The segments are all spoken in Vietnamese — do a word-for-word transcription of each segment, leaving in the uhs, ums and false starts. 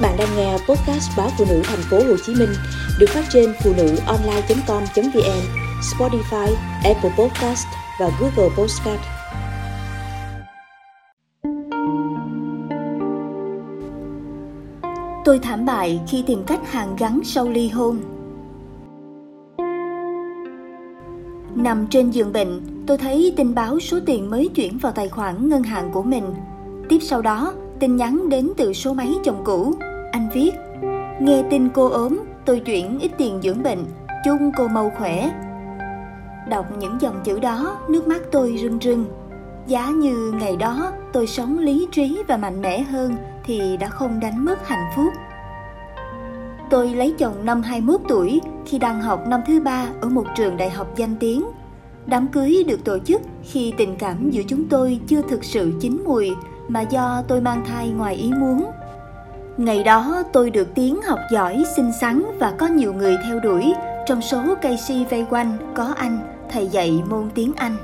Các bạn đang nghe podcast báo Phụ Nữ Thành phố Hồ Chí Minh được phát trên phụ nữ online chấm com chấm vn, Spotify, Apple Podcast và Google Podcast. Tôi thảm bại khi tìm cách hàn gắn sau ly hôn. Nằm trên giường bệnh, tôi thấy tin báo số tiền mới chuyển vào tài khoản ngân hàng của mình. Tiếp sau đó, tin nhắn đến từ số máy chồng cũ. Anh viết: nghe tin cô ốm, tôi chuyển ít tiền dưỡng bệnh, chung cô mau khỏe. Đọc những dòng chữ đó, nước mắt tôi rưng rưng. Giá như ngày đó tôi sống lý trí và mạnh mẽ hơn thì đã không đánh mất hạnh phúc. Tôi lấy chồng năm hai mươi mốt tuổi khi đang học năm thứ ba ở một trường đại học danh tiếng. Đám cưới được tổ chức khi tình cảm giữa chúng tôi chưa thực sự chín mùi, mà do tôi mang thai ngoài ý muốn. Ngày đó tôi được tiếng học giỏi, xinh xắn và có nhiều người theo đuổi. Trong số cây si vây quanh có anh, thầy dạy môn tiếng Anh.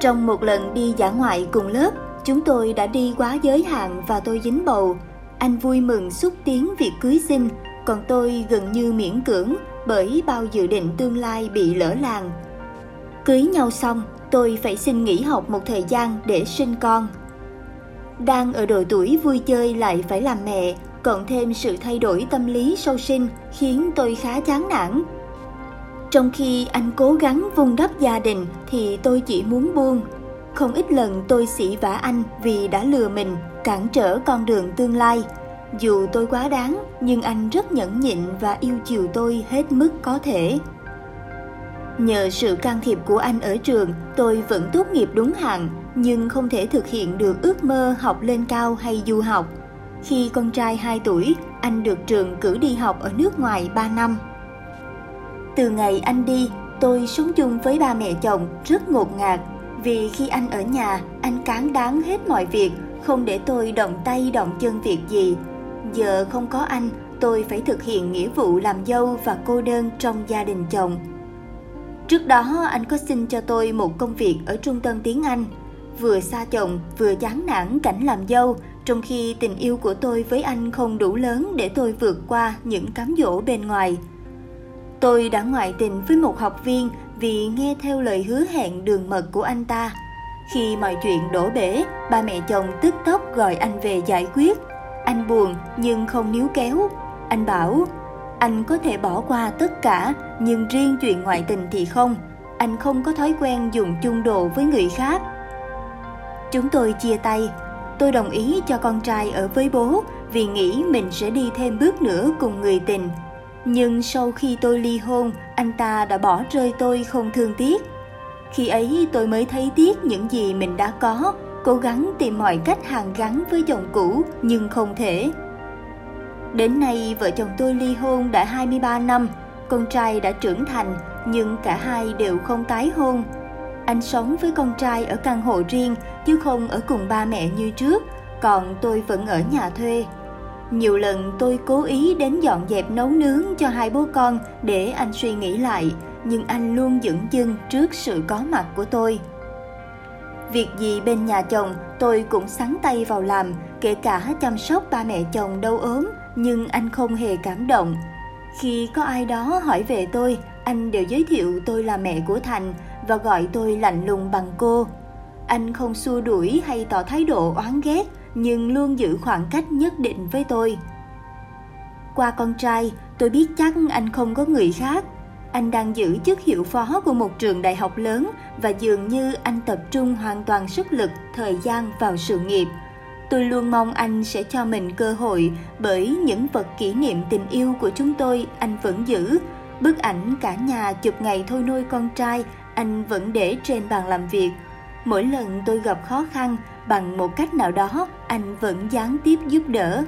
Trong một lần đi dã ngoại cùng lớp, chúng tôi đã đi quá giới hạn và tôi dính bầu. Anh vui mừng xúc tiến việc cưới xin, còn tôi gần như miễn cưỡng bởi bao dự định tương lai bị lỡ làng. Cưới nhau xong, tôi phải xin nghỉ học một thời gian để sinh con. Đang ở độ tuổi vui chơi lại phải làm mẹ, cộng thêm sự thay đổi tâm lý sau sinh khiến tôi khá chán nản. Trong khi anh cố gắng vun đắp gia đình thì tôi chỉ muốn buông. Không ít lần tôi xỉ vả anh vì đã lừa mình, cản trở con đường tương lai. Dù tôi quá đáng nhưng anh rất nhẫn nhịn và yêu chiều tôi hết mức có thể. Nhờ sự can thiệp của anh ở trường, tôi vẫn tốt nghiệp đúng hạn nhưng không thể thực hiện được ước mơ học lên cao hay du học. Khi con trai hai tuổi, anh được trường cử đi học ở nước ngoài ba năm. Từ ngày anh đi, tôi sống chung với ba mẹ chồng rất ngột ngạt. Vì khi anh ở nhà, anh cán đáng hết mọi việc, không để tôi động tay động chân việc gì. Giờ không có anh, tôi phải thực hiện nghĩa vụ làm dâu và cô đơn trong gia đình chồng. Trước đó, anh có xin cho tôi một công việc ở trung tâm tiếng Anh. Vừa xa chồng, vừa chán nản cảnh làm dâu, trong khi tình yêu của tôi với anh không đủ lớn để tôi vượt qua những cám dỗ bên ngoài. Tôi đã ngoại tình với một học viên vì nghe theo lời hứa hẹn đường mật của anh ta. Khi mọi chuyện đổ bể, ba mẹ chồng tức tốc gọi anh về giải quyết. Anh buồn nhưng không níu kéo. Anh bảo, anh có thể bỏ qua tất cả, nhưng riêng chuyện ngoại tình thì không. Anh không có thói quen dùng chung đồ với người khác. Chúng tôi chia tay. Tôi đồng ý cho con trai ở với bố vì nghĩ mình sẽ đi thêm bước nữa cùng người tình. Nhưng sau khi tôi ly hôn, anh ta đã bỏ rơi tôi không thương tiếc. Khi ấy tôi mới thấy tiếc những gì mình đã có, cố gắng tìm mọi cách hàn gắn với chồng cũ nhưng không thể. Đến nay vợ chồng tôi ly hôn đã hai mươi ba năm, con trai đã trưởng thành nhưng cả hai đều không tái hôn. Anh sống với con trai ở căn hộ riêng chứ không ở cùng ba mẹ như trước, còn tôi vẫn ở nhà thuê. Nhiều lần tôi cố ý đến dọn dẹp nấu nướng cho hai bố con để anh suy nghĩ lại, nhưng anh luôn dửng dưng trước sự có mặt của tôi. Việc gì bên nhà chồng, tôi cũng xắn tay vào làm, kể cả chăm sóc ba mẹ chồng đau ốm, nhưng anh không hề cảm động. Khi có ai đó hỏi về tôi, anh đều giới thiệu tôi là mẹ của Thành và gọi tôi lạnh lùng bằng cô. Anh không xua đuổi hay tỏ thái độ oán ghét, nhưng luôn giữ khoảng cách nhất định với tôi. Qua con trai, tôi biết chắc anh không có người khác. Anh đang giữ chức hiệu phó của một trường đại học lớn và dường như anh tập trung hoàn toàn sức lực, thời gian vào sự nghiệp. Tôi luôn mong anh sẽ cho mình cơ hội bởi những vật kỷ niệm tình yêu của chúng tôi anh vẫn giữ. Bức ảnh cả nhà chụp ngày thôi nuôi con trai, anh vẫn để trên bàn làm việc. Mỗi lần tôi gặp khó khăn, bằng một cách nào đó, anh vẫn gián tiếp giúp đỡ.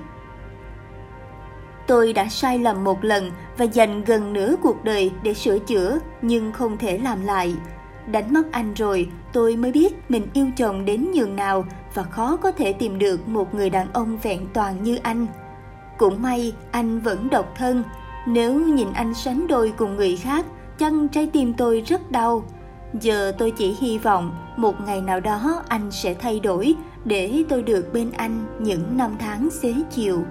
Tôi đã sai lầm một lần và dành gần nửa cuộc đời để sửa chữa, nhưng không thể làm lại. Đánh mất anh rồi, tôi mới biết mình yêu chồng đến nhường nào và khó có thể tìm được một người đàn ông vẹn toàn như anh. Cũng may, anh vẫn độc thân. Nếu nhìn anh sánh đôi cùng người khác, chắc trái tim tôi rất đau. Giờ tôi chỉ hy vọng một ngày nào đó anh sẽ thay đổi để tôi được bên anh những năm tháng xế chiều.